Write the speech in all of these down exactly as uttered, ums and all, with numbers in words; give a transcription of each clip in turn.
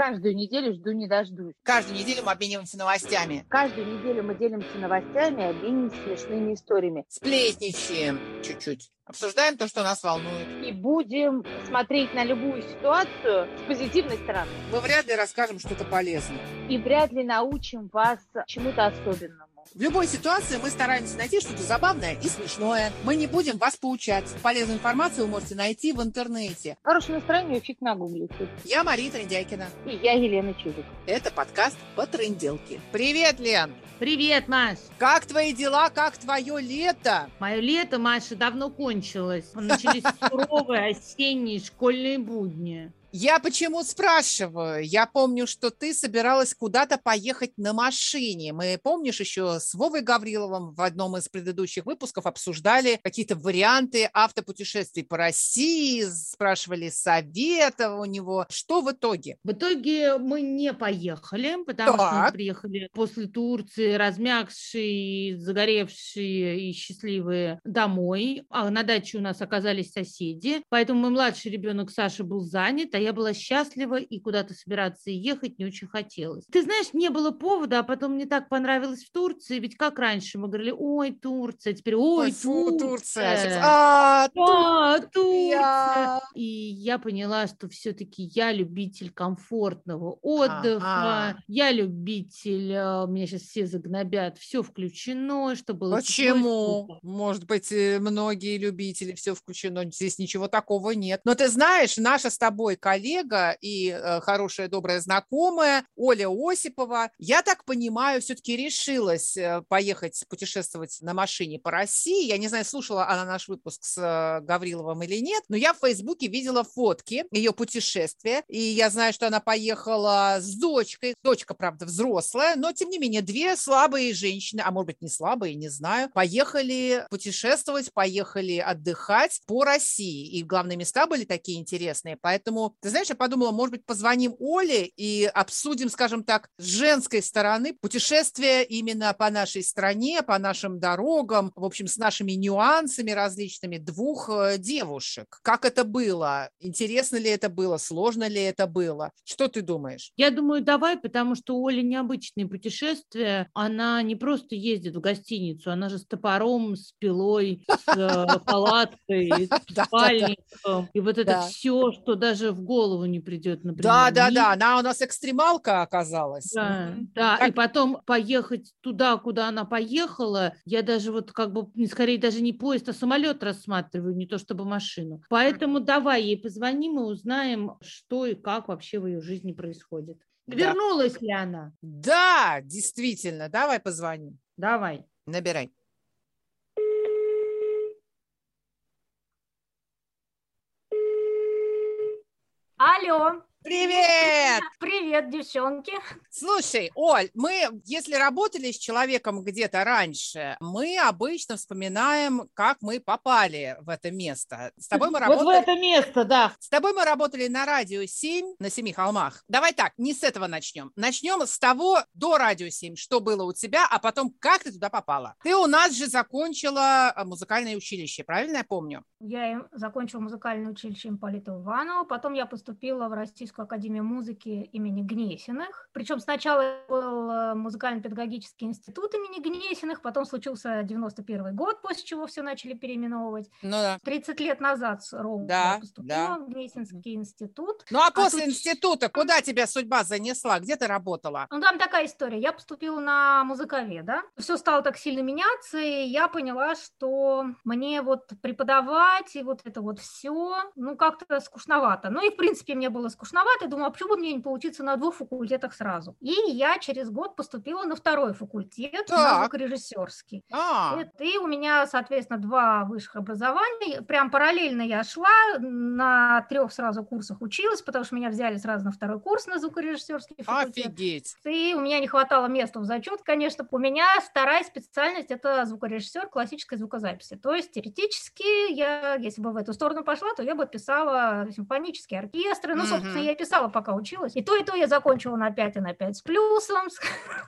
каждую неделю жду не дождусь. Каждую неделю мы обмениваемся новостями. Каждую неделю мы делимся новостями, обмениваемся смешными историями. Сплетничаем чуть-чуть. Обсуждаем то, что нас волнует. И будем смотреть на любую ситуацию с позитивной стороны. Мы вряд ли расскажем что-то полезное. И вряд ли научим вас чему-то особенному. В любой ситуации мы стараемся найти что-то забавное и смешное. Мы не будем вас поучать. Полезную информацию вы можете найти в интернете. Хорошее настроение фиг нагуглите. Я Мария Трындяйкина. И я Елена Чижик. Это подкаст «Потрынделки». Привет, Лен! Привет, Маш! Как твои дела? Как твое лето? Мое лето, Маша, давно кончилось. Начались суровые осенние школьные будни. Я почему спрашиваю? Я помню, что ты собиралась куда-то поехать на машине. Мы, помнишь, еще с Вовой Гавриловым в одном из предыдущих выпусков обсуждали какие-то варианты автопутешествий по России, спрашивали совета у него. Что в итоге? В итоге мы не поехали, потому так. что мы приехали после Турции, размягшие, загоревшие и счастливые домой. А на даче у нас оказались соседи, поэтому мой младший ребенок Саша был занят, я была счастлива и куда-то собираться и ехать не очень хотелось. Ты знаешь, не было повода, а потом мне так понравилось в Турции, ведь как раньше мы говорили, ой, Турция, теперь ой, ой Турция, Турция. А, а, Турция. Турция. И я поняла, что все-таки я любитель комфортного отдыха, а-а. я любитель, меня сейчас все загнобят, все включено, что было. Почему? Может быть, многие любители, все включено, здесь ничего такого нет. Но ты знаешь, наша с тобой коллега и э, хорошая, добрая знакомая Оля Осипова, я так понимаю, все-таки решилась поехать путешествовать на машине по России. Я не знаю, слушала она наш выпуск с э, Гавриловым или нет, но я в Фейсбуке видела фотки ее путешествия, и я знаю, что она поехала с дочкой. Дочка, правда, взрослая, но, тем не менее, две слабые женщины, а может быть, не слабые, не знаю, поехали путешествовать, поехали отдыхать по России, и главные места были такие интересные, поэтому ты знаешь, я подумала, может быть, позвоним Оле и обсудим, скажем так, с женской стороны путешествия именно по нашей стране, по нашим дорогам, в общем, с нашими нюансами различными двух девушек. Как это было? Интересно ли это было? Сложно ли это было? Что ты думаешь? Я думаю, давай, потому что у Оли необычные путешествия. Она не просто ездит в гостиницу, она же с топором, с пилой, с палаткой, с спальником. И вот это все, что даже в голову не придет, например. Да, да, да, она у нас экстремалка оказалась. Да, mm-hmm. да. Так... и потом поехать туда, куда она поехала, я даже вот как бы, скорее даже не поезд, а самолет рассматриваю, не то чтобы машину. Поэтому mm-hmm. давай ей позвоним и узнаем, что и как вообще в ее жизни происходит. Да. Вернулась ли она? Да, действительно, давай позвоним. Давай. Набирай. Алло. Привет! Привет, девчонки! Слушай, Оль, мы, если работали с человеком где-то раньше, мы обычно вспоминаем, как мы попали в это место. С тобой мы работали... Вот в это место, да. С тобой мы работали на Радио семь, на Семи холмах. Давай так, не с этого начнем. Начнем с того, до Радио семь, что было у тебя, а потом, как ты туда попала. Ты у нас же закончила музыкальное училище, правильно я помню? Я закончила музыкальное училище Ипполитова-Иванова, потом я поступила в Растись Академию музыки имени Гнесиных. Причем сначала был музыкально-педагогический институт имени Гнесиных, потом случился девяносто первый год, после чего все начали переименовывать. Ну, да. тридцать лет назад ровно да, поступила да. в Гнесинский институт. Ну, а после а тут... института куда тебя судьба занесла? Где ты работала? Ну, там такая история. Я поступила на музыковеда. Все стало так сильно меняться, и я поняла, что мне вот преподавать и вот это вот все, ну, как-то скучновато. Ну, и, в принципе, мне было скучновато. Я думаю, а почему бы мне не поучиться на двух факультетах сразу? И я через год поступила на второй факультет, на звукорежиссерский. И у меня, соответственно, два высших образования. Прям параллельно я шла, на трех сразу курсах училась, потому что меня взяли сразу на второй курс на звукорежиссерский факультет. Офигеть! И у меня не хватало места в зачет, конечно. У меня вторая специальность – это звукорежиссер классической звукозаписи. То есть теоретически я, если бы в эту сторону пошла, то я бы писала симфонические оркестры. Ну, собственно, я я писала, пока училась. И то, и то я закончила на пять и на пять с плюсом, с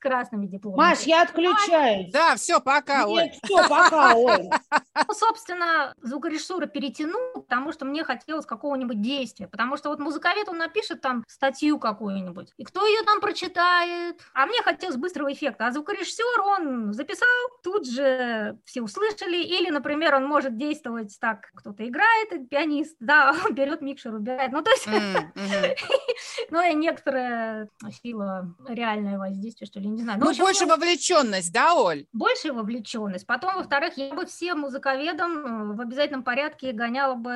красными дипломами. Маш, я отключаюсь. Да, все, пока, Оль. Нет, все, пока, Оль. Собственно, звукорежиссура перетянула, потому что мне хотелось какого-нибудь действия. Потому что вот музыковед, он напишет там статью какую-нибудь. И кто ее там прочитает? А мне хотелось быстрого эффекта. А звукорежиссер, он записал, тут же все услышали. Или, например, он может действовать так, кто-то играет, пианист, да, он берет микшер, убирает. Ну, то есть... Ну, и некоторая сила, реальное воздействие, что ли, не знаю. Ну, больше вовлеченность, да, Оль? Больше вовлеченность. Потом, во-вторых, я бы всем музыковедам в обязательном порядке гоняла бы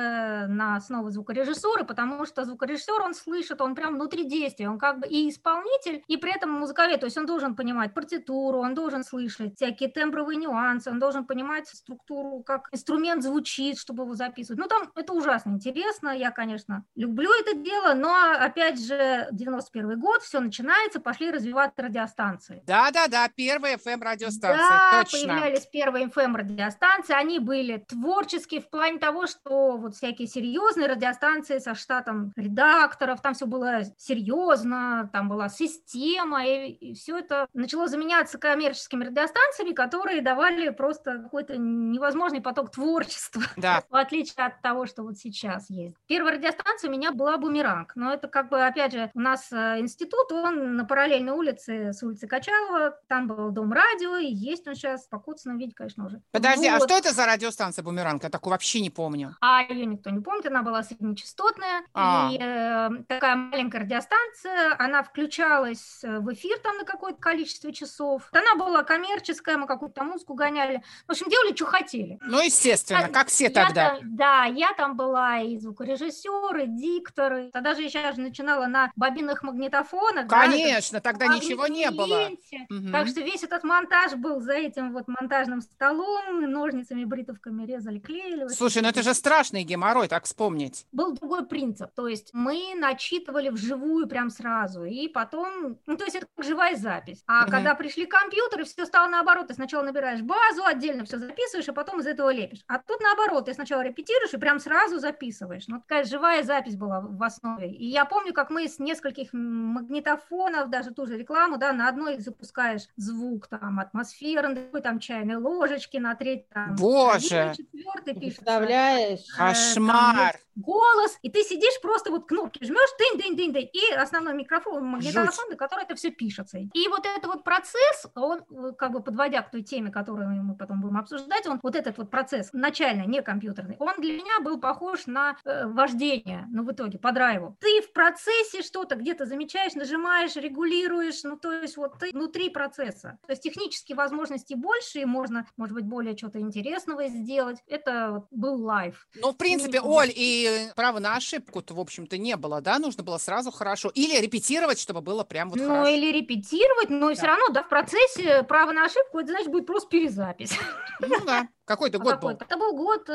на основу звукорежиссуры, потому что звукорежиссер, он слышит, он прям внутри действия, он как бы и исполнитель, и при этом музыковед, то есть он должен понимать партитуру, он должен слышать всякие тембровые нюансы, он должен понимать структуру, как инструмент звучит, чтобы его записывать. Ну, там это ужасно интересно, я, конечно, люблю это дело, но, опять же, девяносто первый год, все начинается, пошли развивать радиостанции. Да-да-да, первые эф эм-радиостанции, да, точно. Да, появлялись первые эф эм-радиостанции, они были творческие в плане того, что вот всякие серьезные радиостанции со штатом редакторов, там все было серьезно, там была система, и, и все это начало заменяться коммерческими радиостанциями, которые давали просто какой-то невозможный поток творчества, да. В отличие от того, что вот сейчас есть. Первая радиостанция у меня была «Бумеранг», но это как бы, опять же, у нас институт, он на параллельной улице с улицы Качалова, там был дом радио, и есть он сейчас по куцаному виде, конечно, уже. Подожди, вот. А что это за радиостанция «Бумеранг»? Я такую вообще не помню. А ее никто не помнит, она была среднечастотная, а. и э, такая маленькая радиостанция, она включалась в эфир там на какое-то количество часов, она была коммерческая, мы какую-то музыку гоняли, в общем, делали, что хотели. Ну, естественно, а, как все тогда. Там, да, я там была и звукорежиссер, и диктор, и, а даже сейчас же начинала на бобинных магнитофонах. Конечно, да, тогда это, ничего не было. Угу. Так что весь этот монтаж был за этим вот монтажным столом, ножницами, бритовками резали, клеили. Слушай, ну это же страшный геморрой, так вспомнить. Был другой принцип, то есть мы начитывали вживую прям сразу, и потом, ну то есть это как живая запись. А угу. когда пришли компьютеры, все стало наоборот, ты сначала набираешь базу, отдельно все записываешь, а потом из этого лепишь. А тут наоборот, ты сначала репетируешь и прям сразу записываешь. Ну такая живая запись была в основе. И я помню, как мы с нескольких магнитофонов, даже ту же рекламу, да, на одной запускаешь звук, там, атмосферный, там, чайной ложечки, на третьей, там, Боже! четвертый пишешь. Представляешь? Там, кошмар! Там, голос, и ты сидишь, просто вот кнопки жмешь, дынь-дынь-дынь-дынь, и основной микрофон, магнитофон, на который это все пишется. И вот этот вот процесс, он, как бы подводя к той теме, которую мы потом будем обсуждать, он, вот этот вот процесс, начально, не компьютерный, он для меня был похож на э, вождение, но в итоге, по драйву. Ты в процессе что-то где-то замечаешь, нажимаешь, регулируешь, ну, то есть вот ты внутри процесса. То есть технически возможностей больше, и можно, может быть, более что-то интересного сделать. Это вот был лайв. Ну, в принципе, и... Оль, и права на ошибку-то, в общем-то, не было, да? Нужно было сразу хорошо. Или репетировать, чтобы было прям вот ну, хорошо. Ну, или репетировать, но да. все равно, да, в процессе право на ошибку, это, значит, будет просто перезапись. Ну, да. Какой-то а год какой-то? был? Это был год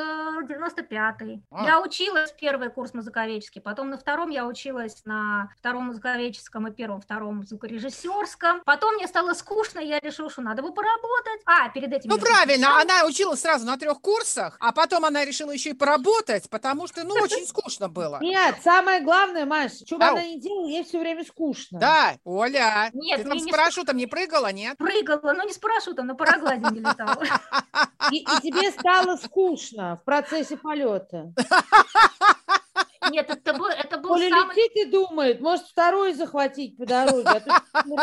девяносто пятый. А. Я училась первый курс музыковедческий, потом на втором я училась на втором музыковедческом и первом, втором звукорежиссерском. Потом мне стало скучно, я решила, что надо бы поработать. А, перед этим... Ну, правильно, решила. Она училась сразу на трех курсах, а потом она решила еще и поработать, потому что, ну, очень скучно было. Нет, самое главное, Маш, что бы она ни делала, ей все время скучно. Да, Оля, ты там с парашютом не прыгала, нет? Прыгала, но не с парашютом, на параглайде не летала. Тебе стало скучно в процессе полета. Нет, это был, это был Оля самый... летит и думает, может, вторую захватить по дороге, а тут...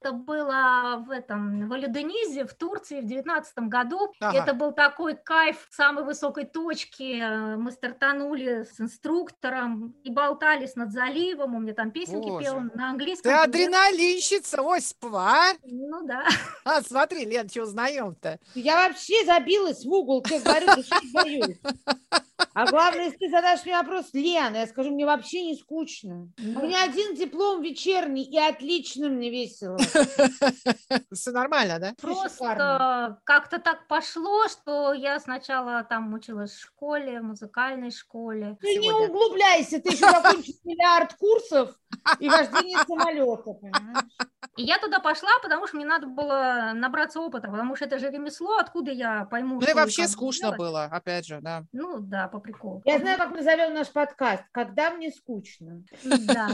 Это было в этом в Алюденизе в Турции в девятнадцатом году. Ага. Это был такой кайф самой высокой точки. Мы стартанули с инструктором и болтались над заливом. У меня там песенки Боже. пел на английском. Ты адреналинщица, Осипова, а? Ну да. А смотри, Лен, что узнаем-то? Я вообще забилась в угол, тебе говорю, да что я боюсь. А главное, если ты задашь мне вопрос, Лена, я скажу, мне вообще не скучно. У меня один диплом вечерний, и отлично мне весело. Все нормально, да? Просто как-то так пошло, что я сначала там училась в школе, в музыкальной школе. Ты не углубляйся, ты еще закончишь миллиард курсов и вождение самолета, понимаешь? И я туда пошла, потому что мне надо было набраться опыта, потому что это же ремесло, откуда я пойму. Ну и вообще скучно делать было, опять же, да. Ну да, по приколу. Я знаю, как назовем наш подкаст «Когда мне скучно». Да.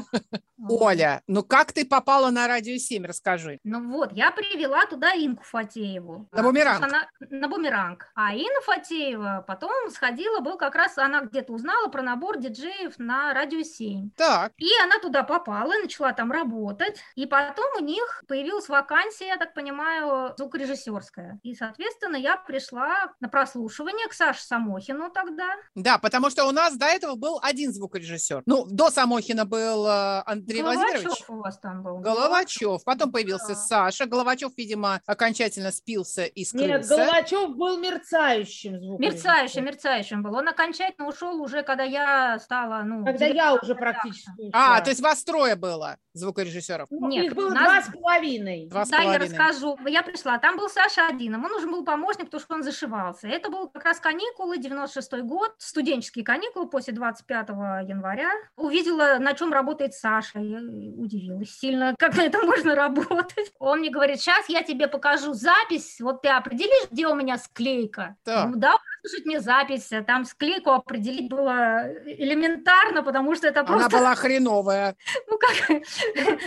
Оля, ну как ты попала на Радио семь, расскажи. Ну вот, я привела туда Инку Фатееву. На Бумеранг. Она, на Бумеранг. А Инна Фатеева потом сходила, был как раз, она где-то узнала про набор диджеев на Радио семь. Так. И она туда попала, начала там работать. И потом у них появилась вакансия, я так понимаю, звукорежиссерская. И, соответственно, я пришла на прослушивание к Саше Самохину тогда. Да, потому что у нас до этого был один звукорежиссер. Ну, до Самохина был Андрей Васильевич у вас там был. Головачев. Потом появился, да, Саша. Головачев, видимо, окончательно спился и скрылся. Нет, Головачев был мерцающим звукорежиссером. Мерцающим, мерцающим был. Он окончательно ушел уже, когда я стала... Ну, когда я уже практически ушла. А, то есть вас трое было звукорежиссеров? Ну, нет, их было нас... два с половиной. Два с да, половиной. Я расскажу. Я пришла, там был Саша один, ему нужен был помощник, потому что он зашивался. Это был как раз каникулы, девяносто шестой год, студенческие каникулы после двадцать пятого января. Увидела, на чем работает Саша, я удивилась сильно, как на этом можно работать. Он мне говорит, сейчас я тебе покажу запись, вот ты определишь, где у меня склейка? Да. Ну, да, послушать мне запись, там склейку определить было элементарно, потому что это она просто... Она была хреновая. Ну, как...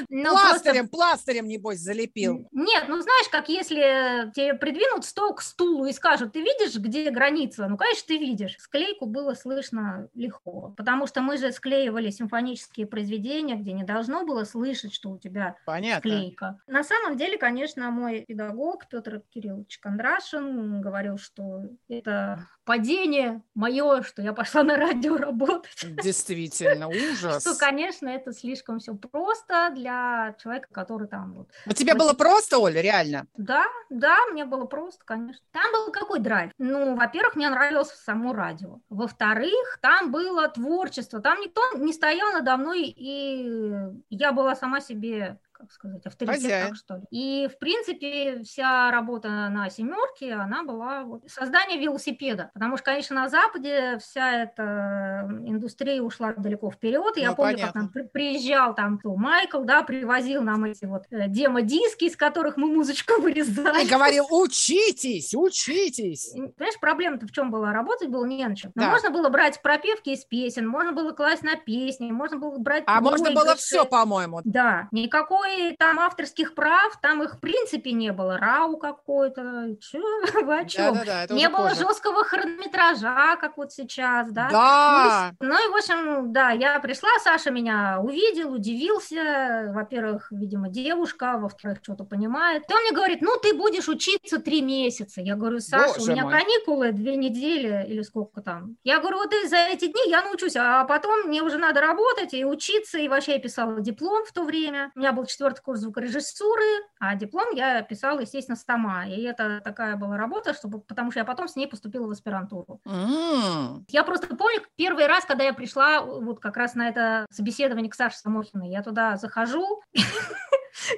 Пластырем, пластырем, небось, залепил. Нет, ну, знаешь, как если тебе придвинут стол к стулу и скажут, ты видишь, где граница? Ну, конечно, ты видишь. Склейку было слышно легко, потому что мы же склеивали симфонические произведения, где не должно было слышать, что у тебя понятно склейка. На самом деле, конечно, мой педагог Петр Кириллович Кондрашин говорил, что это падение мое, что я пошла на радио работать. Действительно, ужас. Что, конечно, это слишком все просто для человека, который там... Вот. Но тебе было просто, Оля, реально? Да, да, мне было просто, конечно. Там был какой драйв? Ну, во-первых, мне нравилось само радио. Во-вторых, там было творчество. Там никто не стоял надо мной, и я была сама себе... как сказать, авторитет, что ли. И, в принципе, вся работа на «семерке», она была вот, создание велосипеда, потому что, конечно, на Западе вся эта индустрия ушла далеко вперед, и ну, я помню, понятно, как нам приезжал там Майкл, да, привозил нам эти вот демо-диски, из которых мы музычку вырезали. И говорил, учитесь, учитесь! Понимаешь, проблема-то в чем была? Работать было не на чем. Да. Можно было брать пропевки из песен, можно было класть на песни, можно было брать... А можно было все, по-моему. Да, никакой там авторских прав, там их в принципе не было. Рау какой-то, чё, вы о чём? Да, да, да, не было позже жесткого хронометража, как вот сейчас, да? Да! Ну и, ну, и, в общем, да, я пришла, Саша меня увидел, удивился. Во-первых, видимо, девушка, во-вторых, что-то понимает. И он мне говорит, ну, ты будешь учиться три месяца. Я говорю, Саша, Боже у меня мой. каникулы две недели или сколько там. Я говорю, вот и за эти дни я научусь, а потом мне уже надо работать и учиться, и вообще я писала диплом в то время. У меня был четвертый курс звукорежиссуры, а диплом я писала, естественно, сама. И это такая была работа, чтобы, потому что я потом с ней поступила в аспирантуру. Mm. Я просто помню, первый раз, когда я пришла вот как раз на это собеседование к Саше Самохиной, я туда захожу...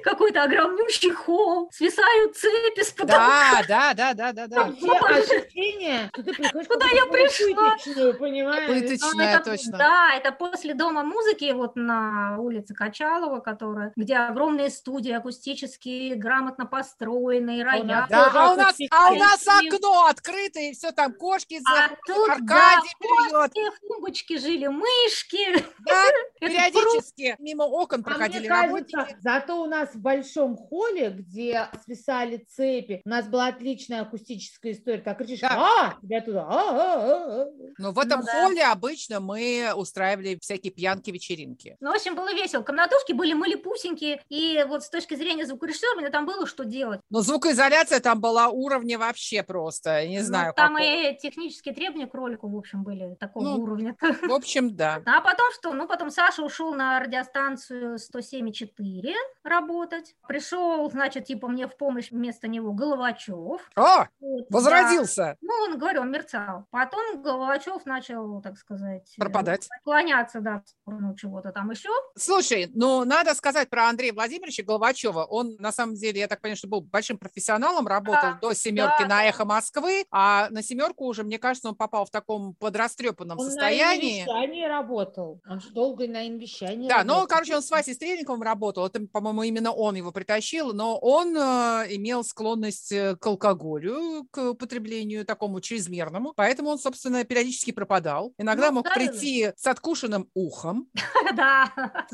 Какой-то огромнющий холл, свисают цепи с потолка. Да, да, да, да, да. Ощущение, что ты приходишь, куда я пришла? Пыточную, понимаешь? Пыточная, это, точно. Да, это после Дома музыки, вот на улице Качалова, которая, где огромные студии акустические, грамотно построенные, рояль. Да, а у нас, а у нас окно открыто, и все там кошки, а тут, Аркадий да, кошки, фумбочки жили, мышки. Да, периодически мимо окон проходили а работники. Зато у У нас в большом холле, где свисали цепи, у нас была отличная акустическая история. Так кричишь, да. а, тебя туда, а, а, а. Ну, в этом ну, холле да. обычно мы устраивали всякие пьянки, вечеринки. Ну, в общем, было весело. Комнатушки были мыли-пусенькие, и вот с точки зрения звукорежиссера там было что делать. Но звукоизоляция там была уровня вообще просто, я не знаю. Ну, там какого. И технические требования к ролику, в общем, были такого ну, уровня. В общем, да. А потом что? Ну, потом Саша ушел на радиостанцию сто семь и четыре, работать. Пришел, значит, типа мне в помощь вместо него Головачев. А, вот, возродился. Да. Ну, он говорил, он мерцал. Потом Головачев начал, так сказать, пропадать. Склоняться, да, в сторону чего-то там еще. Слушай, ну, надо сказать про Андрея Владимировича Головачева. Он, на самом деле, я так понимаю, что был большим профессионалом, работал да. до «семерки» да, на да. «Эхо Москвы», а на «семерку» уже, мне кажется, он попал в таком подрастрепанном он состоянии. Он на «Инвещании» работал. Он же долго на «Инвещании» да, работал. Ну, короче, он с Васей Стрельниковым работал. Это, по-моему, поэтому именно он его притащил, но он имел склонность к алкоголю, к потреблению такому чрезмерному, поэтому он, собственно, периодически пропадал. Иногда ну, мог да, прийти да. с откушенным ухом,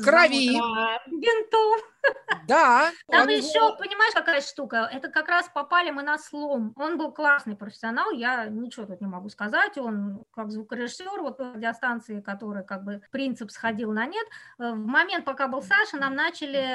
крови, бинтом. Да. Там еще, понимаешь, какая штука? Это как раз попали мы на слом. Он был классный профессионал, я ничего тут не могу сказать. Он как звукорежиссер, вот радиостанции, который как бы принцип сходил на нет. В момент, пока был Саша, нам начали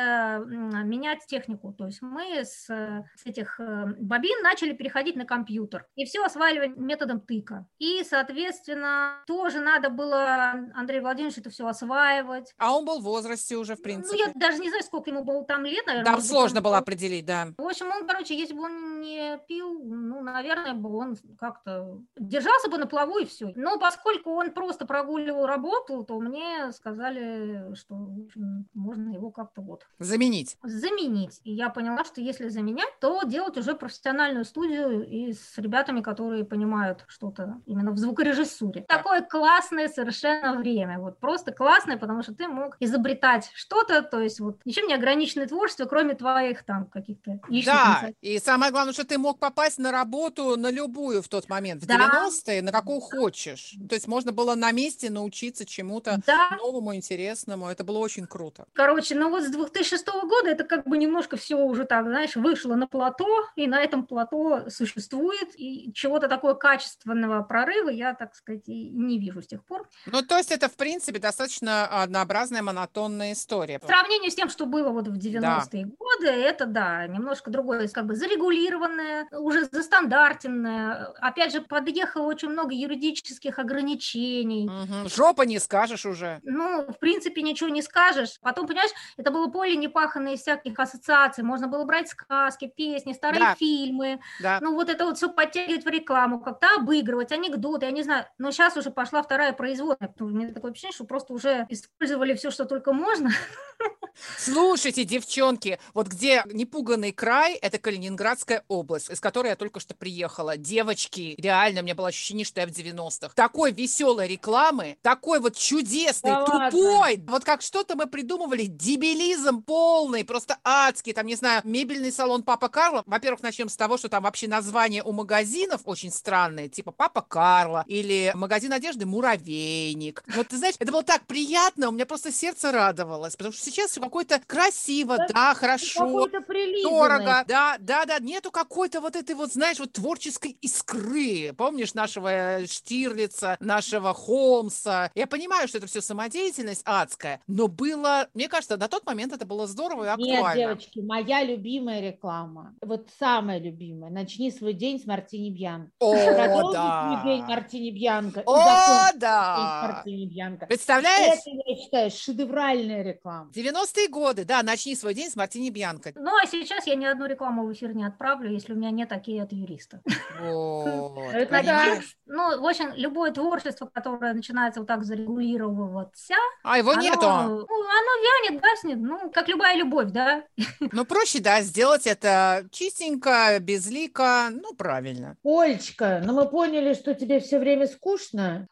менять технику. То есть мы с, с этих бобин начали переходить на компьютер. И все осваивали методом тыка. И, соответственно, тоже надо было Андрею Владимировичу это все осваивать. А он был в возрасте уже, в принципе. Ну, я даже не знаю, сколько ему был там лет, наверное. Там сложно было определить, да. В общем, он, короче, если бы он не пил, ну, наверное, бы он как-то держался бы на плаву и все. Но поскольку он просто прогуливал работу, то мне сказали, что в общем, можно его как-то вот... Заменить. Заменить. И я поняла, что если заменять, то делать уже профессиональную студию и с ребятами, которые понимают что-то именно в звукорежиссуре. Такое классное совершенно время. Вот просто классное, потому что ты мог изобретать что-то, то есть вот ничем не ограничивать ограниченное творчество, кроме твоих там каких-то личных Да, концертов. И самое главное, что ты мог попасть на работу на любую в тот момент, в да. девяностые, на какую хочешь. То есть можно было на месте научиться чему-то да. новому, интересному. Это было очень круто. Короче, ну вот с две тысячи шестого года это как бы немножко все уже так, знаешь, вышло на плато, и на этом плато существует, и чего-то такого качественного прорыва я, так сказать, и не вижу с тех пор. Ну, то есть это, в принципе, достаточно однообразная, монотонная история. В сравнении с тем, что было вот в девяностые да. годы, это, да, немножко другое, как бы зарегулированное, уже застандартенное. Опять же, подъехало очень много юридических ограничений. Угу. Жопа не скажешь уже. Ну, в принципе, ничего не скажешь. Потом, понимаешь, это было поле непаханное из всяких ассоциаций. Можно было брать сказки, песни, старые да. фильмы. Да. Ну, вот это вот все подтягивать в рекламу, как-то обыгрывать, анекдоты, я не знаю. Но сейчас уже пошла вторая производная. У меня такое ощущение, что просто уже использовали все, что только можно. Слушайте, девчонки, вот где непуганный край, это Калининградская область, из которой я только что приехала. Девочки, реально, у меня было ощущение, что я в девяностых. Такой веселой рекламы, такой вот чудесный, да тупой. Ладно. Вот как что-то мы придумывали, дебилизм полный, просто адский. Там, не знаю, мебельный салон Папа Карло. Во-первых, начнем с того, что там вообще названия у магазинов очень странные, типа Папа Карло или магазин одежды Муравейник. Вот ты знаешь, это было так приятно, у меня просто сердце радовалось, потому что сейчас какой-то красиво, это, да, хорошо, дорого, да, да, да, нету какой-то вот этой вот, знаешь, вот творческой искры, помнишь нашего Штирлица, нашего Холмса, я понимаю, что это все самодеятельность адская, но было, мне кажется, на тот момент это было здорово и актуально. Нет, девочки, моя любимая реклама, вот самая любимая, начни свой день с Мартини Бьянко. О, продолжи да. свой день Мартини Бьянко. О, да. Мартини Бьянко. Представляешь? Это, я считаю, шедевральная реклама. девяностые годы, да, начни свой день с Мартини Бьянко. Ну, а сейчас я ни одну рекламу в эфир не отправлю, если у меня нет окей от юриста. Ну, в общем, любое творчество, которое начинается вот так зарегулироваться... А его нету? Оно вянет, гаснет, ну, как любая любовь, да? Ну, проще, да, сделать это чистенько, безлико, ну, правильно. Олечка, ну, мы поняли, что тебе все время скучно,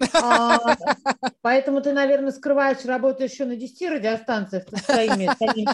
поэтому ты, наверное, скрываешь работу еще на десяти радиостанциях, своими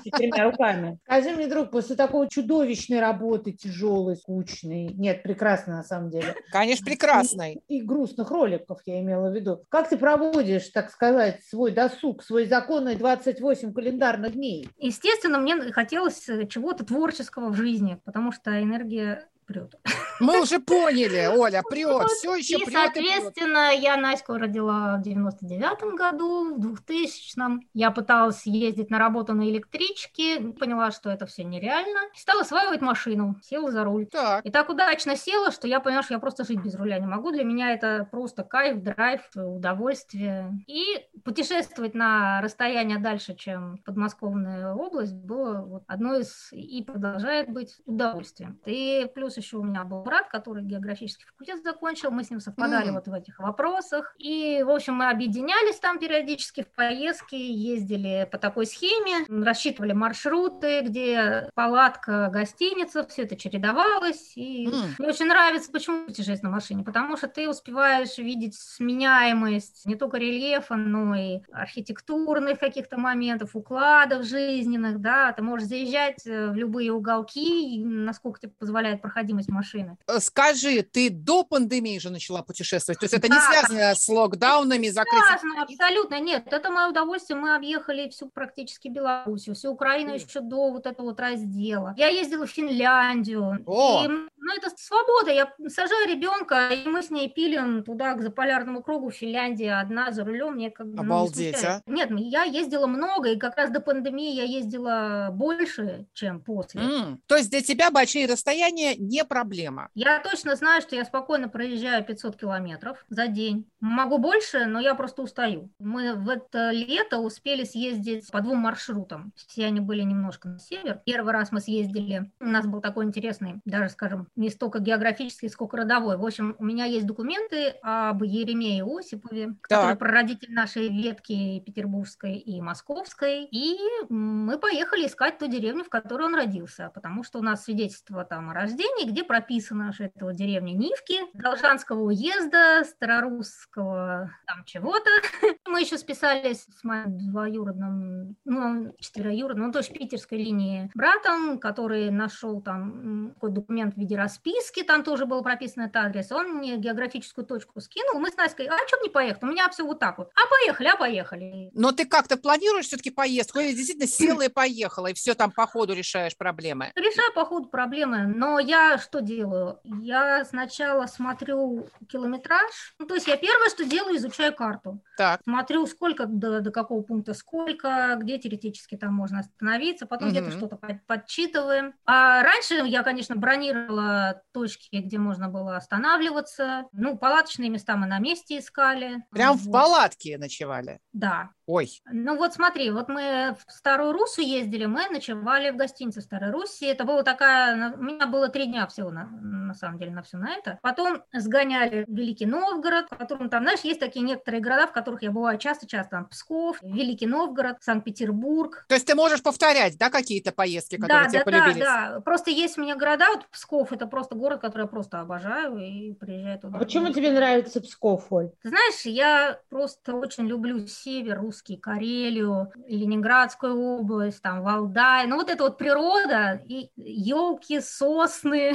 четырьмя руками. Скажи мне, друг, после такой чудовищной работы, тяжелой, скучной, нет, прекрасной на самом деле. Конечно, прекрасной. И, и грустных роликов я имела в виду. Как ты проводишь, так сказать, свой досуг, свой законный двадцать восемь календарных дней? Естественно, мне хотелось чего-то творческого в жизни, потому что энергия... прет. Мы уже поняли, Оля, прет, все еще и, прет. Соответственно, и прет. Я Наську родила в девяносто девятом году, в двухтысячном. Я пыталась ездить на работу на электричке, поняла, что это все нереально. Стала осваивать машину, села за руль. Так. И так удачно села, что я поняла, что я просто жить без руля не могу. Для меня это просто кайф, драйв, удовольствие. И путешествовать на расстояние дальше, чем подмосковная область, было вот одно из и продолжает быть удовольствием. И плюс еще у меня был брат, который географический факультет закончил, мы с ним совпадали mm. вот в этих вопросах. И, в общем, мы объединялись там периодически в поездки, ездили по такой схеме, рассчитывали маршруты, где палатка, гостиница, все это чередовалось. И mm. мне очень нравится, почему путешествовать на машине, потому что ты успеваешь видеть сменяемость не только рельефа, но и архитектурных каких-то моментов, укладов жизненных, да, ты можешь заезжать в любые уголки, насколько тебе позволяет проходимость машины. Скажи, ты до пандемии же начала путешествовать? То есть это да, не связано конечно. С локдаунами, закрытием? Связано, абсолютно нет. Это мое удовольствие. Мы объехали всю практически Белоруссию, всю Украину mm. еще до вот этого вот раздела. Я ездила в Финляндию. О. И, ну, это свобода. Я сажаю ребенка, и мы с ней пилим туда, к заполярному кругу в Финляндии, одна за рулем. Мне как бы, Обалдеть, ну, не а? Нет, я ездила много, и как раз до пандемии я ездила больше, чем после. Mm. То есть для тебя большие расстояния не проблема? Я точно знаю, что я спокойно проезжаю пятьсот километров за день. Могу больше, но я просто устаю. Мы в это лето успели съездить по двум маршрутам. Все они были немножко на север. Первый раз мы съездили, у нас был такой интересный, даже, скажем, не столько географический, сколько родовой. В общем, у меня есть документы об Еремее Осипове, который да. прародитель нашей ветки петербургской и московской. И мы поехали искать ту деревню, в которой он родился, потому что у нас свидетельство там о рождении, где прописано, что это деревня Нивки, Должанского уезда, Старорусского там чего-то. Мы еще списались с моим двоюродным, ну, четвероюродным, ну, то есть питерской линии братом, который нашел там какой документ в виде расписки, там тоже был прописан этот адрес. Он мне географическую точку скинул. Мы с Настей, а что бы не поехать? У меня все вот так вот. А поехали, а поехали. Но ты как-то планируешь все-таки поездку? Или действительно села и поехала, и все там по ходу решаешь проблемы? Решаю по ходу проблемы, но я что делаю? Я сначала смотрю километраж. Ну, то есть я первое, что делаю, изучаю карту. Так. Смотрю, сколько до, до какого пункта, сколько, где теоретически там можно остановиться. Потом mm-hmm. где-то что-то подсчитываем. А раньше я, конечно, бронировала точки, где можно было останавливаться. Ну, палаточные места мы на месте искали. Прям вот. В палатке ночевали? Да. Ой. Ну вот смотри, вот мы в Старую Русь ездили, мы ночевали в гостинице в Старой Руси. Это было такая... У меня было три дня всего, на, на самом деле, на все на это. Потом сгоняли в Великий Новгород, в котором там, знаешь, есть такие некоторые города, в которых я бываю часто-часто. Там Псков, Великий Новгород, Санкт-Петербург. То есть ты можешь повторять, да, какие-то поездки, которые да, тебе да, полюбились? Да, да, да. Просто есть у меня города, вот Псков, это просто город, который я просто обожаю и приезжаю туда. А почему тебе нравится Псков, Оль? Ты знаешь, я просто очень люблю север, русский. Карелию, Ленинградскую область, там, Валдай. Ну, вот это вот природа, и елки, сосны,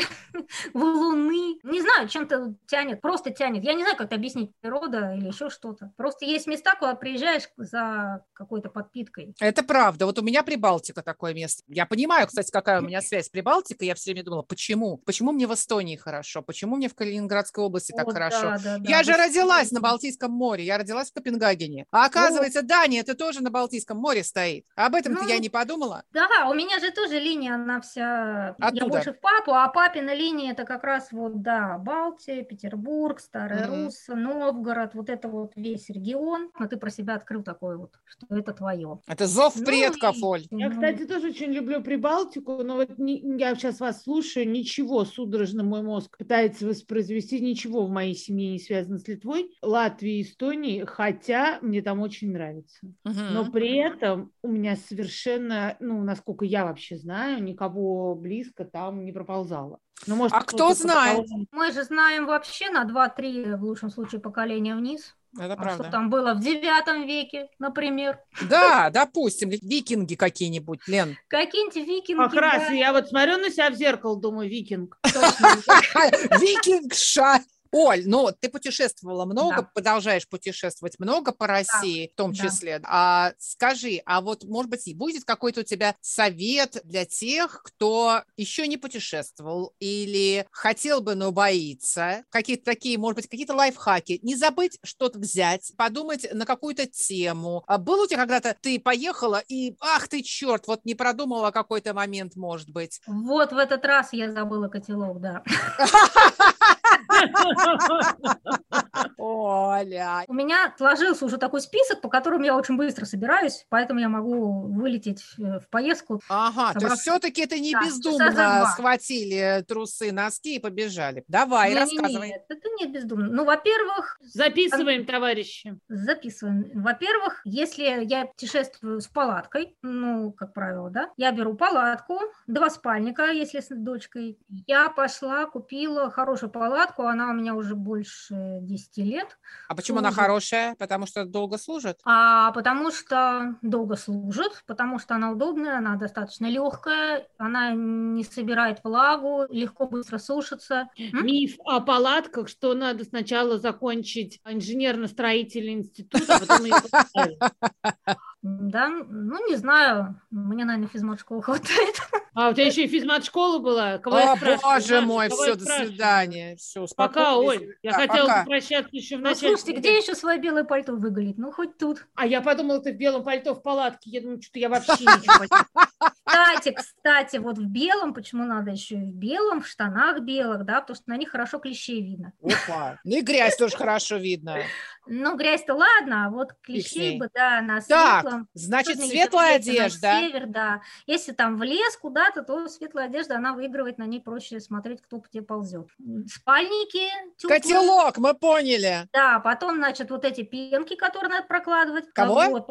валуны. Не знаю, чем-то тянет, просто тянет. Я не знаю, как это объяснить, природа или еще что-то. Просто есть места, куда приезжаешь за какой-то подпиткой. Это правда. Вот у меня Прибалтика такое место. Я понимаю, кстати, какая у меня связь с Прибалтикой. Я все время думала, почему? Почему мне в Эстонии хорошо? Почему мне в Калининградской области так хорошо? Я же родилась на Балтийском море. Я родилась в Копенгагене. А оказывается, Дания, это тоже на Балтийском море стоит. Об этом-то ну, я не подумала. Да, у меня же тоже линия, она вся... Оттуда. Я больше в папу, а папина линия это как раз вот, да, Балтия, Петербург, Старая mm-hmm. Русь, Новгород, вот это вот весь регион. Но ты про себя открыл такой вот, что это твое. Это зов ну, предков, и... Оль. Я, кстати, тоже очень люблю Прибалтику, но вот не, я сейчас вас слушаю, ничего судорожно мой мозг пытается воспроизвести, ничего в моей семье не связано с Литвой, Латвией, Эстонией, хотя мне там очень нравится. Uh-huh. Но при этом у меня совершенно, ну, насколько я вообще знаю, никого близко там не проползало. Ну, может, а кто знает? Проползал. Мы же знаем вообще на два-три, в лучшем случае, поколения вниз. Это а правда. Что там было в девятом веке, например. Да, допустим, викинги какие-нибудь, Лен. Какие-нибудь викинги. Как раз, да. Я вот смотрю на себя в зеркало, думаю, викинг. Викингша. Оль, ну ты путешествовала много, да. Продолжаешь путешествовать много по России, да. В том числе. Да. А скажи, а вот, может быть, будет какой-то у тебя совет для тех, кто еще не путешествовал или хотел бы, но боится? Какие-то такие, может быть, какие-то лайфхаки. Не забыть что-то взять, подумать на какую-то тему. А был у тебя когда-то, ты поехала и, ах ты, черт, вот не продумала какой-то момент, может быть. Вот в этот раз я забыла котелок, да. Оля. У меня сложился уже такой список, по которому я очень быстро собираюсь, поэтому я могу вылететь в поездку. Ага, собрав... то есть все-таки это не да, бездумно схватили трусы, носки и побежали. Давай, не, рассказывай. Нет, это не бездумно. Ну, во-первых... Записываем, товарищи. Записываем. Во-первых, если я путешествую с палаткой, ну, как правило, да, я беру палатку, два спальника, если с дочкой. Я пошла, купила хорошую палатку, она у меня уже больше десяти лет. А почему служит. Она хорошая? Потому что долго служит? А потому что долго служит, потому что она удобная, она достаточно легкая, она не собирает влагу, легко быстро сушится. М? Миф о палатках, что надо сначала закончить инженерно-строительный институт, а потом ее поставить. Да, ну не знаю, мне, наверное, физмат-школы хватает. А у тебя еще и физмат-школа была? Кого О, боже мой, все, до свидания. Все, пока, Оль, я да, хотела пока. попрощаться еще в начале. Ну, слушайте, где еще свое белое пальто выголить? Ну, хоть тут. А я подумала, ты в белом пальто в палатке. Я думаю, что я вообще ничего не... Кстати, кстати, вот в белом, почему надо еще и в белом, в штанах белых, да, потому что на них хорошо клещей видно. Опа, ну и грязь тоже хорошо видно. Ну, грязь-то ладно, а вот клещей бы, да, на светлом. Значит, светлая одежда. Север, да. Если там в лес куда-то, то светлая одежда, она выигрывает, на ней проще смотреть, кто где ползет. Спальники, теплые. Котелок, мы поняли. Да, потом, значит, вот эти пенки, которые надо прокладывать. Кого? Вот.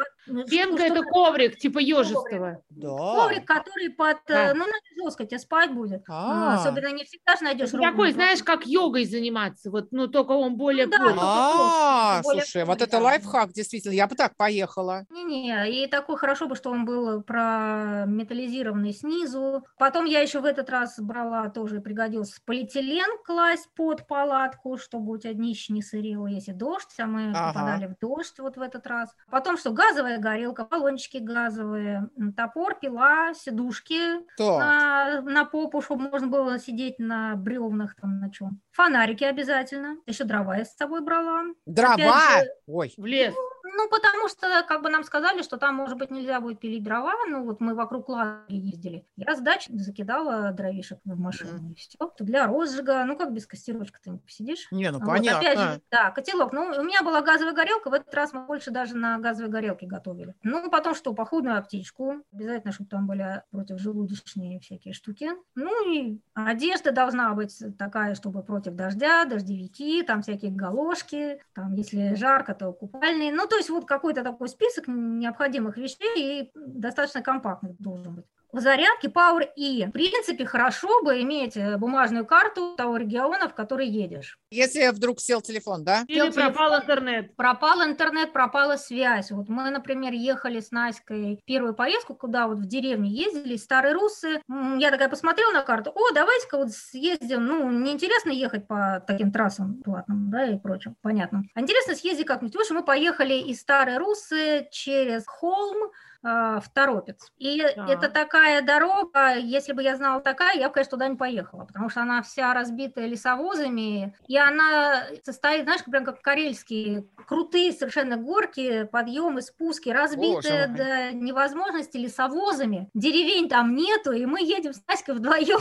Пенка – это коврик, типа ёжистого. Да. Коврик, который под, а. ну, надо жестко, тебе спать будет. А. Ну, особенно не всегда же найдешь ровно. Такой, знаешь, как йогой заниматься, вот, ну, только он более... Ну, да, только а, более слушай, более вот это лайфхак, действительно, я бы так поехала. Не-не, и такой хорошо бы, что он был прометаллизированный снизу. Потом я еще в этот раз брала, тоже пригодился, полиэтилен класть под палатку, чтобы у тебя днище не сырило, если дождь, а мы ага. попадали в дождь вот в этот раз. Потом что, газовая горелка, баллончики газовые, топор, пила, сидушки на, на попу, чтобы можно было сидеть на бревнах там на чем. Фонарики обязательно. Еще дрова я с собой брала. Дрова? Же, Ой, в лес. Ну, ну, потому что, как бы нам сказали, что там, может быть, нельзя будет пилить дрова. Ну, вот мы вокруг лагеря ездили. Я с дачи закидала дровишек в машину. Mm. Все. Для розжига. Ну, как без костерочка-то не посидишь? Не, ну, вот, понятно. Опять же, да, котелок. Ну, у меня была газовая горелка. В этот раз мы больше даже на газовой горелке готовили. Ну, потом что? Походную аптечку. Обязательно, чтобы там были противожелудочные всякие штуки. Ну, и одежда должна быть такая, чтобы против против дождя, дождевики, там всякие галошки, там, если жарко, то купальные. Ну, то есть вот какой-то такой список необходимых вещей и достаточно компактных должен быть. В зарядке Power E. В принципе, хорошо бы иметь бумажную карту того региона, в который едешь. Если вдруг сел телефон, да? Или сел пропал телефон. интернет. Пропал интернет, пропала связь. Вот мы, например, ехали с Наськой первую поездку, куда вот в деревню ездили, старые русы. Я такая посмотрела на карту, о, давайте-ка вот съездим, ну, неинтересно ехать по таким трассам платным, да, и прочим, понятно. А интересно съездить как-нибудь. В общем, мы поехали из старой русы через холм, в Торопец. И а. это такая дорога, если бы я знала такая, я бы, конечно, туда не поехала, потому что она вся разбитая лесовозами, и она состоит, знаешь, прям как карельские, крутые совершенно горки, подъемы, спуски, разбитые до невозможности лесовозами. Деревень там нету, и мы едем с Наськой вдвоем.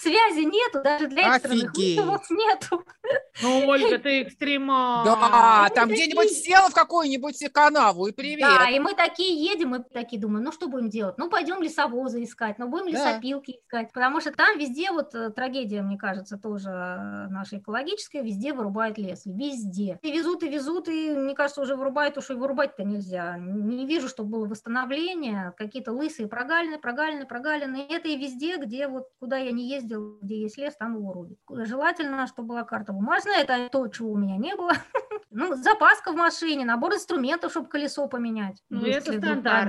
Связи нету, даже для экстренных вызовов нету. Ну, Ольга, ты экстремал. Да, там где-нибудь села в какую-нибудь канаву, и привет. Да, и мы такие едем, и такие думаю, ну что будем делать? Ну пойдем лесовозы искать, ну будем лесопилки да. искать, потому что там везде вот трагедия, мне кажется, тоже наша экологическая, везде вырубают лес, везде. И везут, и везут, и мне кажется, уже вырубают, уж и вырубать-то нельзя. Не вижу, чтобы было восстановление, какие-то лысые прогалины, прогалины, прогалины. Это и везде, где вот, куда я не ездила, где есть лес, там его рубят. Желательно, чтобы была карта бумажная, это то, чего у меня не было. Ну, запаска в машине, набор инструментов, чтобы колесо поменять. Ну, это стандарт.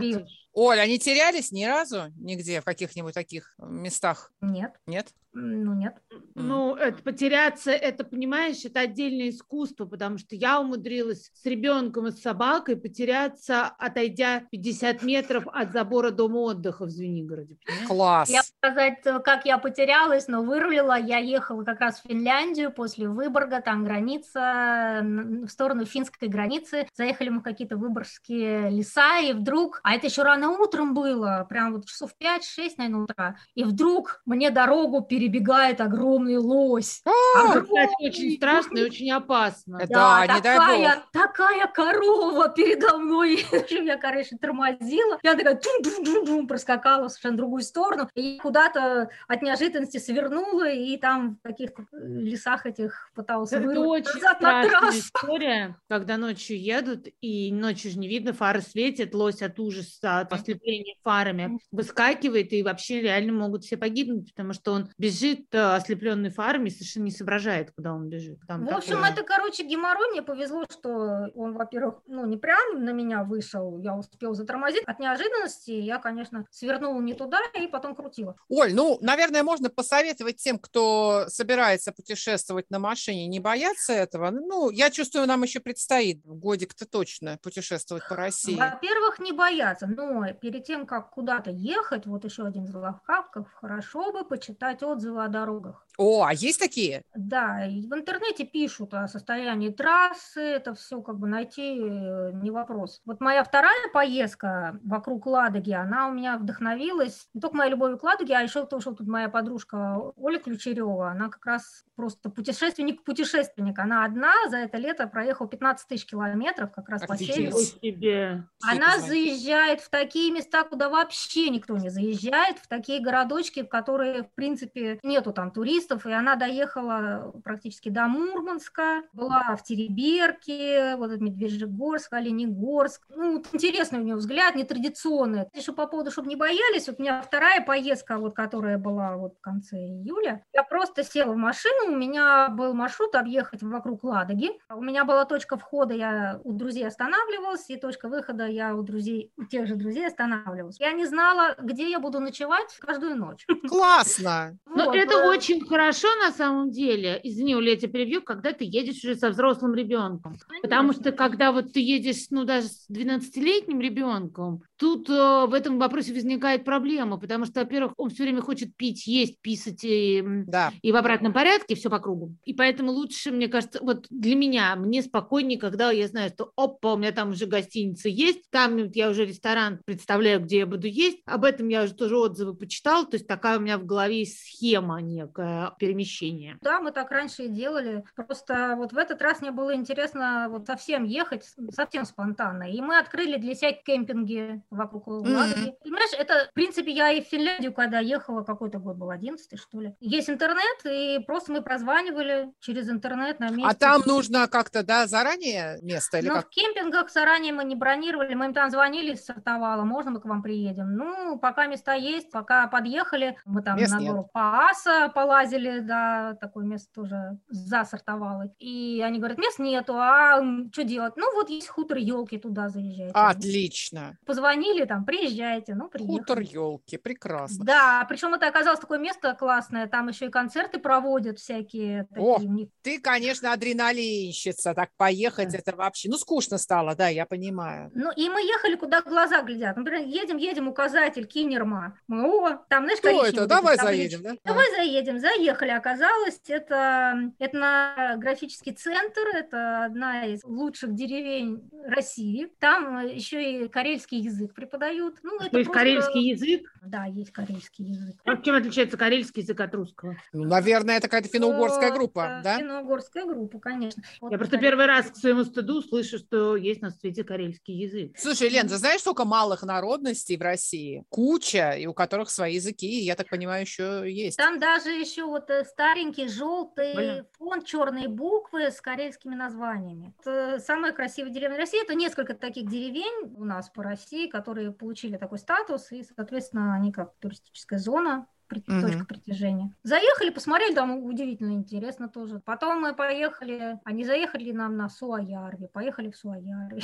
Оль, они терялись ни разу нигде в каких-нибудь таких местах? Нет. Нет? Ну, нет. Ну, это потеряться, это, понимаешь, это отдельное искусство, потому что я умудрилась с ребенком и с собакой потеряться, отойдя пятьдесят метров от забора дома отдыха в Звенигороде. Понимаешь? Класс! Я могу сказать, как я потерялась, но вырулила. Я ехала как раз в Финляндию после Выборга, там граница, в сторону финской границы. Заехали мы в какие-то выборгские леса, и вдруг, а это еще рано утром было, прям вот часов пять-шесть, наверное, утра, и вдруг мне дорогу перевернули. перебегает огромный лось. А, кстати, очень страшно и очень опасно. Да, да, не такая, дай бог. Такая корова передо мной. Меня, короче, тормозила. Я такая дум-дум-дум-дум проскакала в совершенно другую сторону. И куда-то от неожиданности свернула, и там в каких-то лесах этих пыталась вырвать. Это очень страшная история, когда ночью едут, и ночью же не видно, фары светят, лось от ужаса, от ослепления фарами выскакивает, и вообще реально могут все погибнуть, потому что он бежит ослепленный фарами и совершенно не соображает, куда он бежит. Там в такое... общем, это, короче, геморрой. Мне повезло, что он, во-первых, ну, не прямо на меня вышел, я успел затормозить. От неожиданности я, конечно, свернула не туда и потом крутила. Оль, ну, наверное, можно посоветовать тем, кто собирается путешествовать на машине, не бояться этого. Ну, я чувствую, нам еще предстоит годик-то точно путешествовать по России. Во-первых, не бояться, но перед тем, как куда-то ехать, вот еще один из лайфхаков, хорошо бы почитать отзывы о дорогах. О, а есть такие? Да, и в интернете пишут о состоянии трассы, это все как бы найти не вопрос. Вот моя вторая поездка вокруг Ладоги, она у меня вдохновилась не только моей любовью к Ладоге, а еще то, что тут моя подружка Оля Ключарева, она как раз просто путешественник-путешественник, она одна за это лето проехала пятнадцать тысяч километров как раз а по Чехии. Она заезжает в такие места, куда вообще никто не заезжает, в такие городочки, в которые, в принципе, нету там туристов, и она доехала практически до Мурманска, была в Тереберке, вот этот Медвежьегорск, Оленегорск. Ну, вот интересный у нее взгляд, нетрадиционный. Еще по поводу, чтобы не боялись, вот у меня вторая поездка, вот, которая была вот в конце июля, я просто села в машину, у меня был маршрут объехать вокруг Ладоги, у меня была точка входа, я у друзей останавливалась, и точка выхода, я у друзей, у тех же друзей останавливалась. Я не знала, где я буду ночевать каждую ночь. Классно! Но вот. Это очень хорошо на самом деле, извини, Оля, я тебя перебью, когда ты едешь уже со взрослым ребенком. Конечно. Потому что когда вот ты едешь, ну, даже с двенадцатилетним ребенком, тут э, в этом вопросе возникает проблема, потому что, во-первых, он все время хочет пить, есть, писать и, да. и в обратном порядке, все по кругу. И поэтому лучше, мне кажется, вот для меня, мне спокойнее, когда я знаю, что опа, у меня там уже гостиница есть, там я уже ресторан представляю, где я буду есть, об этом я уже тоже отзывы почитала, то есть такая у меня в голове схема некая перемещения. Да, мы так раньше и делали, просто вот в этот раз мне было интересно вот совсем ехать, совсем спонтанно, и мы открыли для себя кемпинги вокруг Ладоги. Mm-hmm. Понимаешь, это, в принципе, я и в Финляндию, когда ехала, какой-то год был, одиннадцатый, что ли, есть интернет, и просто мы прозванивали через интернет на месте. А там нужно как-то, да, заранее место? Или ну, как? В кемпингах заранее мы не бронировали, мы им там звонили, сортовало, можно мы к вам приедем? Ну, пока места есть, пока подъехали, мы там мест на гору Пааса полазили, да, такое место тоже засортовало, и они говорят, мест нету, а что делать? Ну, вот есть хутор елки, туда заезжайте. Отлично. Позвонили, или там, приезжайте, ну, приехали. Хутор елки, прекрасно. Да, причем это оказалось такое место классное, там еще и концерты проводят всякие. О, такие... ты, конечно, адреналинщица, так поехать, да. Это вообще, ну, скучно стало, да, я понимаю. Ну, и мы ехали, куда глаза глядят, например, едем-едем, указатель Кинерма, мы, о, там, знаешь, что это, давай там заедем, да? Давай а. заедем, заехали, оказалось, это этнографический центр, это одна из лучших деревень России, там еще и карельский язык преподают. Ну, это то есть просто... карельский язык? Да, есть карельский язык. А чем отличается карельский язык от русского? Ну, наверное, это какая-то финно-угорская группа, да? Финно-угорская группа, конечно. Вот я просто карельский. Первый раз к своему стыду слышу, что есть на свете карельский язык. Слушай, Лен, ты знаешь, сколько малых народностей в России? Куча, и у которых свои языки, я так понимаю, еще есть. Там даже еще вот старенький желтый Блин. фон, черные буквы с карельскими названиями. Это самая красивая деревня России. Это несколько таких деревень у нас по России, которые получили такой статус, и, соответственно, они как туристическая зона, точка притяжения. Заехали, посмотрели, там удивительно интересно тоже. Потом мы поехали, они заехали нам на Суоярви, поехали в Суоярви.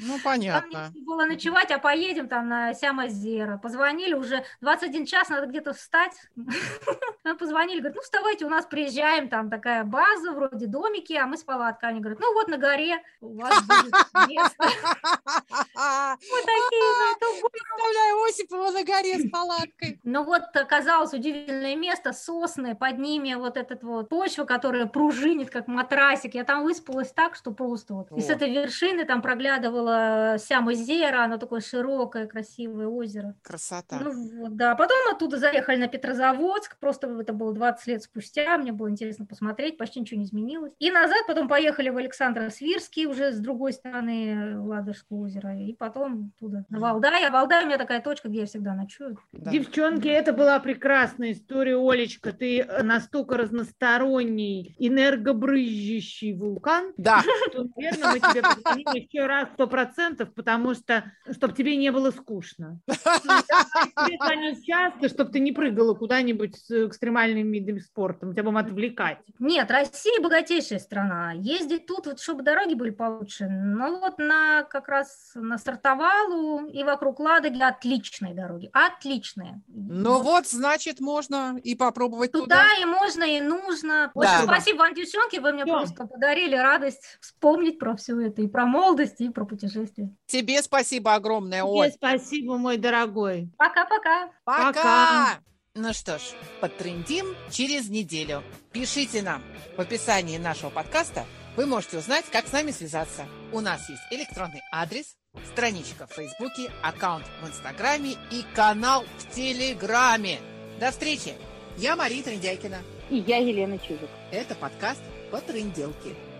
Ну, понятно. Там не было ночевать, а поедем там на Сямозеро. Позвонили уже, двадцать один час, надо где-то встать. Нам позвонили, говорят, ну, вставайте, у нас приезжаем, там такая база, вроде домики, а мы с палатками. Они говорят, ну, вот на горе у вас будет место. Вот такие. Представляю, Осипова на горе с палаткой. Ну вот оказалось удивительное место, сосны, под ними вот эта вот почва, которая пружинит, как матрасик. Я там выспалась так, что просто вот. И с этой вершины там проглядывала вся Мозера, оно такое широкое, красивое озеро. Красота. Ну, вот, да. Потом оттуда заехали на Петрозаводск, просто это было двадцать лет спустя, мне было интересно посмотреть, почти ничего не изменилось. И назад потом поехали в Александро-Свирский, уже с другой стороны Ладожского озера, и потом туда, на Валдай. А Валдай у меня такая точка, где я всегда ночую. Да. Девчонки, это была прекрасная история, Олечка, ты настолько разносторонний, энергобрызжащий вулкан, да. Что, верно, мы тебе позвоним еще раз сто процентов, потому что, чтобы тебе не было скучно. Тебе звонить часто, чтобы ты не прыгала куда-нибудь с экстремальными видами спорта, мы тебя будем отвлекать. Нет, Россия богатейшая страна, ездить тут, вот, чтобы дороги были получше, ну вот на, как раз на Сартовалу и вокруг Ладоги отличные дороги, отличные. Ну вот, значит, можно и попробовать туда. Туда и можно, и нужно. Да. Очень спасибо вам, девчонки, вы мне да. просто подарили радость вспомнить про все это, и про молодость, и про путешествия. Тебе спасибо огромное, Оль. Тебе спасибо, мой дорогой. Пока-пока. Пока. Пока. Ну что ж, потрындим через неделю. Пишите нам. В описании нашего подкаста вы можете узнать, как с нами связаться. У нас есть электронный адрес, страничка в Фейсбуке, аккаунт в Инстаграме и канал в Телеграме. До встречи! Я Мария Трындяйкина. И я Елена Чижик. Это подкаст «Потрынделки».